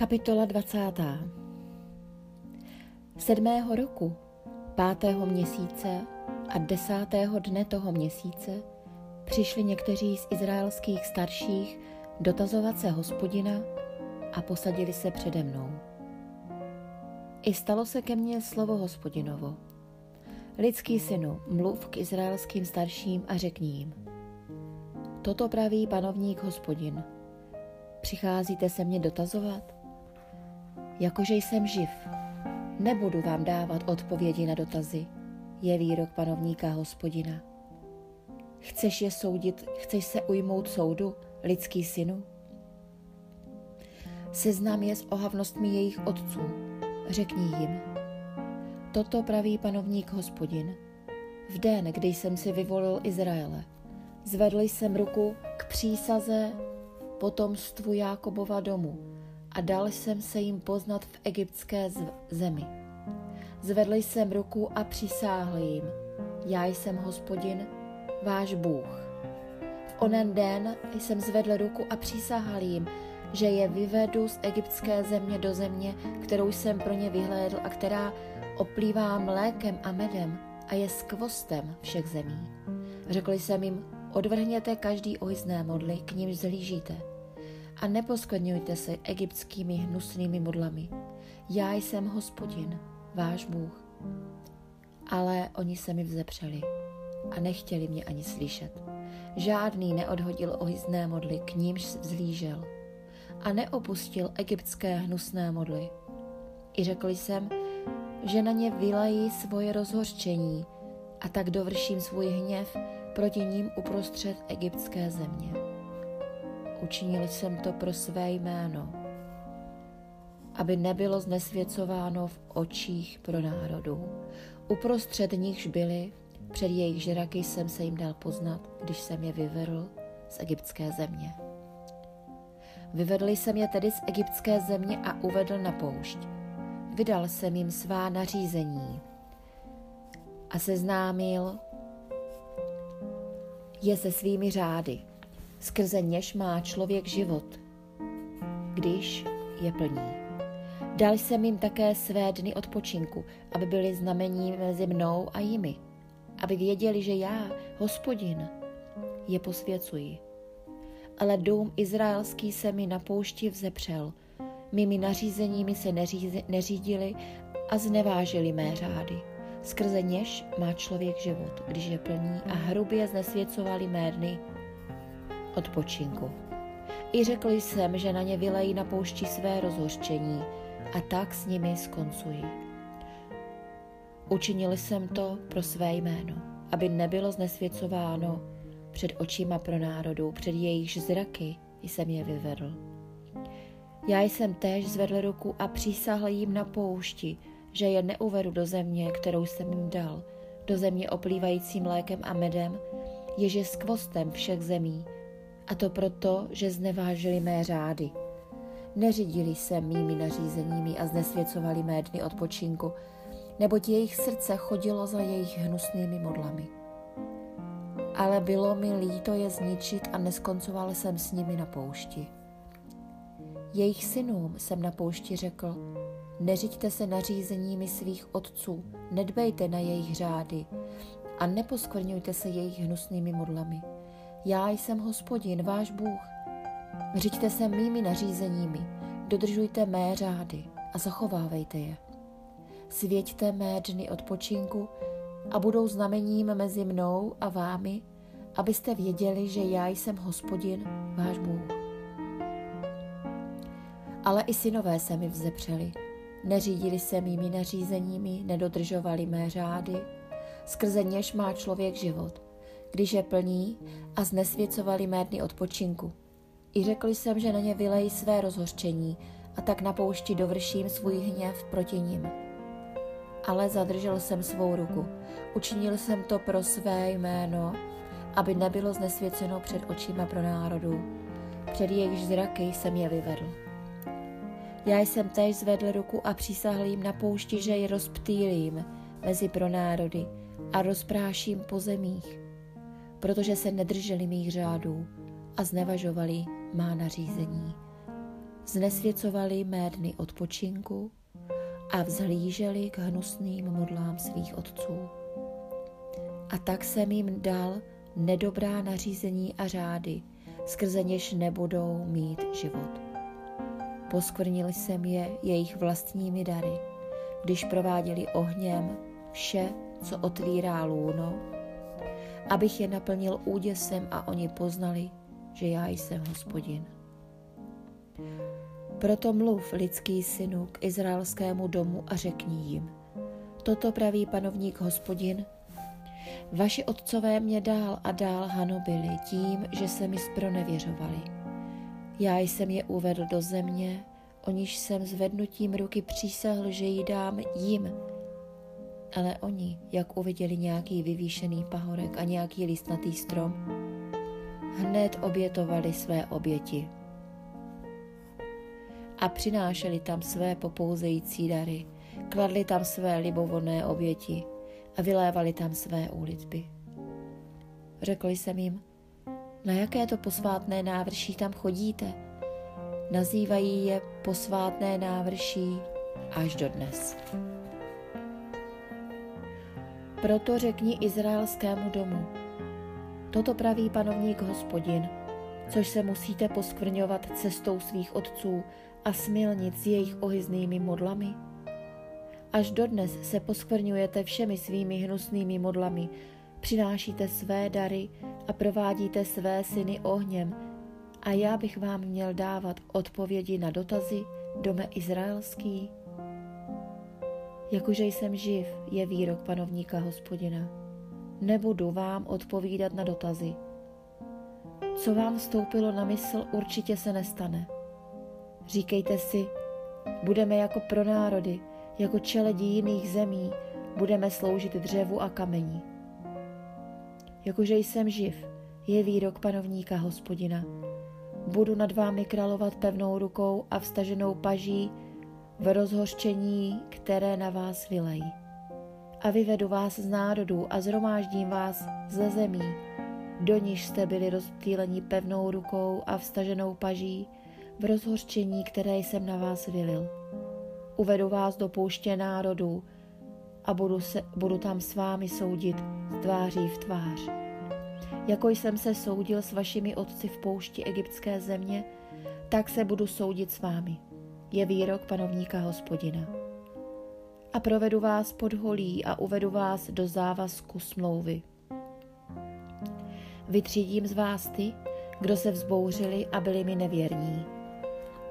Kapitola 20. 7. roku, 5. měsíce a 10. dne toho měsíce přišli někteří z izraelských starších dotazovat se Hospodina a posadili se přede mnou. I stalo se ke mně slovo Hospodinovo. Lidský synu, mluv k izraelským starším a řekni jim. Toto praví panovník Hospodin. Přicházíte se mě dotazovat? Jakože jsem živ, nebudu vám dávat odpovědi na dotazy, je výrok panovníka Hospodina. Chceš je soudit, chceš se ujmout soudu, lidský synu? Seznám je s ohavnostmi jejich otců, řekni jim. Toto praví panovník Hospodin. V den, kdy jsem si vyvolil Izraele, zvedl jsem ruku k přísaze potomstvu Jákobova domu a dal jsem se jim poznat v egyptské zemi. Zvedl jsem ruku a přisáhl jim. Já jsem Hospodin, váš Bůh. V onen den jsem zvedl ruku a přisáhl jim, že je vyvedu z egyptské země do země, kterou jsem pro ně vyhlédl a která oplývá mlékem a medem a je skvostem všech zemí. Řekl jsem jim, odvrhněte každý ohyzné modly, k nímž zhlížíte a neposkvrňujte se egyptskými hnusnými modlami. Já jsem Hospodin, váš Bůh. Ale oni se mi vzepřeli a nechtěli mě ani slyšet. Žádný neodhodil ohyzné modly, k nímž zhlížel a neopustil egyptské hnusné modly. I řekl jsem, že na ně vylají svoje rozhořčení a tak dovrším svůj hněv proti ním uprostřed egyptské země. Učinil jsem to pro své jméno, aby nebylo znesvěcováno v očích pro národů. Uprostřed nichž byli, před jejich žraky jsem se jim dal poznat, když jsem je vyvedl z egyptské země. Vyvedl jsem je tedy z egyptské země a uvedl na poušť. Vydal jsem jim svá nařízení a seznámil je se svými řády, skrze něž má člověk život, když je plní. Dal jsem jim také své dny odpočinku, aby byly znamení mezi mnou a jimi, aby věděli, že já, Hospodin, je posvěcuji. Ale dům izraelský se mi na poušti vzepřel, mými nařízeními se neřídili a znevážili mé řády. Skrze něž má člověk život, když je plní a hrubě znesvěcovali mé dny odpočinku. I řekl jsem, že na ně vylejí na poušti své rozhořčení a tak s nimi skoncuji. Učinil jsem to pro své jméno, aby nebylo znesvěcováno před očima pro národů, před jejich zraky jsem je vyvedl. Já jsem též zvedl ruku a přísahl jim na poušti, že je neuvedu do země, kterou jsem jim dal, do země oplývající mlékem a medem, jež je skvostem všech zemí, a to proto, že znevážili mé řády. Neřídili se mými nařízeními a znesvěcovali mé dny odpočinku, neboť jejich srdce chodilo za jejich hnusnými modlami. Ale bylo mi líto je zničit a neskoncoval jsem s nimi na poušti. Jejich synům jsem na poušti řekl, neřiďte se nařízeními svých otců, nedbejte na jejich řády a neposkvrňujte se jejich hnusnými modlami. Já jsem Hospodin, váš Bůh. Řiďte se mými nařízeními, dodržujte mé řády a zachovávejte je. Svěďte mé dny odpočinku a budou znamením mezi mnou a vámi, abyste věděli, že já jsem Hospodin, váš Bůh. Ale i synové se mi vzepřeli. Neřídili se mými nařízeními, nedodržovali mé řády. Skrze něž má člověk život, když je plní a znesvěcovali mé dny odpočinku. I řekl jsem, že na ně vylejí své rozhořčení a tak na poušti dovrším svůj hněv proti nim. Ale zadržel jsem svou ruku. Učinil jsem to pro své jméno, aby nebylo znesvěceno před očima pro národů. Před jejich zraky jsem je vyvedl. Já jsem též zvedl ruku a přísahl jim na poušti, že je rozptýlím mezi pro národy a rozpráším po zemích, protože se nedrželi mých řádů a znevažovali má nařízení. znesvěcovali mé dny odpočinku a vzhlíželi k hnusným modlám svých otců. A tak jsem jim dal nedobrá nařízení a řády, skrze něž nebudou mít život. Poskvrnil jsem je jejich vlastními dary, když prováděli ohněm vše, co otvírá lůno, abych je naplnil úděsem a oni poznali, že já jsem Hospodin. Proto mluv, lidský synu, k izraelskému domu a řekni jim, toto praví panovník Hospodin, vaši otcové mě dál a dál hanobili tím, že se mi zpronevěřovali. Já jsem je uvedl do země, o níž jsem zvednutím ruky přísahl, že ji dám jim. Ale oni, jak uviděli nějaký vyvýšený pahorek a nějaký listnatý strom, hned obětovali své oběti a přinášeli tam své popouzející dary, kladli tam své libovolné oběti a vylévali tam své úlitby. Řekl jsem jim, na jaké to posvátné návrší tam chodíte? Nazývají je posvátné návrší až dodnes. Proto řekni izraelskému domu, toto praví panovník Hospodin, což se musíte poskvrňovat cestou svých otců a smilnit s jejich ohyznými modlami. Až dodnes se poskvrňujete všemi svými hnusnými modlami, přinášíte své dary a provádíte své syny ohněm a já bych vám měl dávat odpovědi na dotazy, dome izraelský. Jakože jsem živ, je výrok panovníka Hospodina. Nebudu vám odpovídat na dotazy. Co vám vstoupilo na mysl, určitě se nestane. Říkejte si, budeme jako pro národy, jako čeledi jiných zemí, budeme sloužit dřevu a kameni. Jakože jsem živ, je výrok panovníka Hospodina. Budu nad vámi královat pevnou rukou a vstaženou paží v rozhořčení, které na vás vylejí. A vyvedu vás z národů a zhromáždím vás ze zemí, do níž jste byli rozptýleni pevnou rukou a vstaženou paží v rozhořčení, které jsem na vás vylil. Uvedu vás do pouště národů a budu tam s vámi soudit tváří v tvář. Jako jsem se soudil s vašimi otci v poušti egyptské země, tak se budu soudit s vámi, je výrok panovníka Hospodina. A provedu vás pod holí a uvedu vás do závazku smlouvy. Vytřídím z vás ty, kdo se vzbouřili a byli mi nevěrní.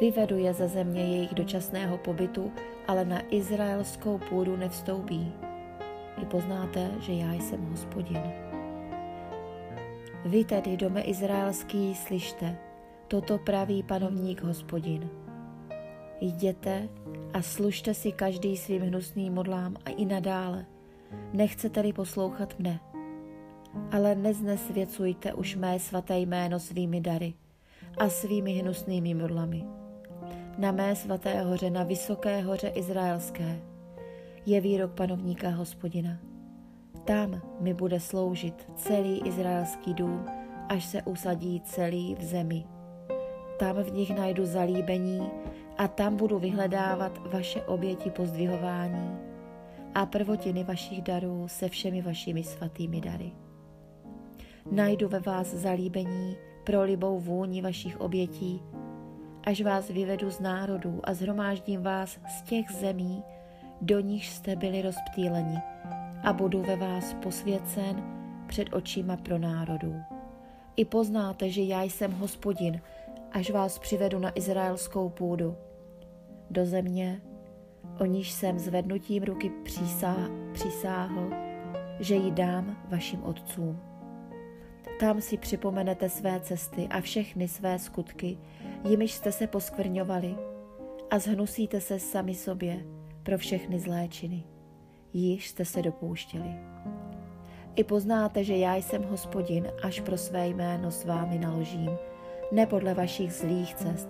Vyvedu je ze země jejich dočasného pobytu, ale na izraelskou půdu nevstoupí. Vy poznáte, že já jsem Hospodin. Vy tedy, dome izraelský, slyšte, toto praví panovník Hospodin. Jděte a služte si každý svým hnusným modlám a i nadále. Nechcete-li poslouchat mne. Ale neznesvěcujte už mé svaté jméno svými dary a svými hnusnými modlami. Na mé svaté hoře, na vysoké hoře izraelské, je výrok panovníka Hospodina. Tam mi bude sloužit celý izraelský dům, až se usadí celý v zemi. Tam v nich najdu zalíbení a tam budu vyhledávat vaše oběti pozdvihování a prvotiny vašich darů se všemi vašimi svatými dary. Najdu ve vás zalíbení pro libou vůni vašich obětí, až vás vyvedu z národů a zhromáždím vás z těch zemí, do níž jste byli rozptýleni, a budu ve vás posvěcen před očima pro národů. I poznáte, že já jsem Hospodin, až vás přivedu na izraelskou půdu, do země, o níž jsem zvednutím ruky přísáhl, že ji dám vašim otcům. Tam si připomenete své cesty a všechny své skutky, jimiž jste se poskvrňovali, a zhnusíte se sami sobě pro všechny zlé činy, již jste se dopouštěli. I poznáte, že já jsem Hospodin, až pro své jméno s vámi naložím, ne podle vašich zlých cest,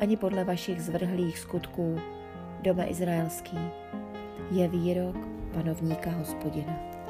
ani podle vašich zvrhlých skutků, dome izraelský, je výrok panovníka Hospodina.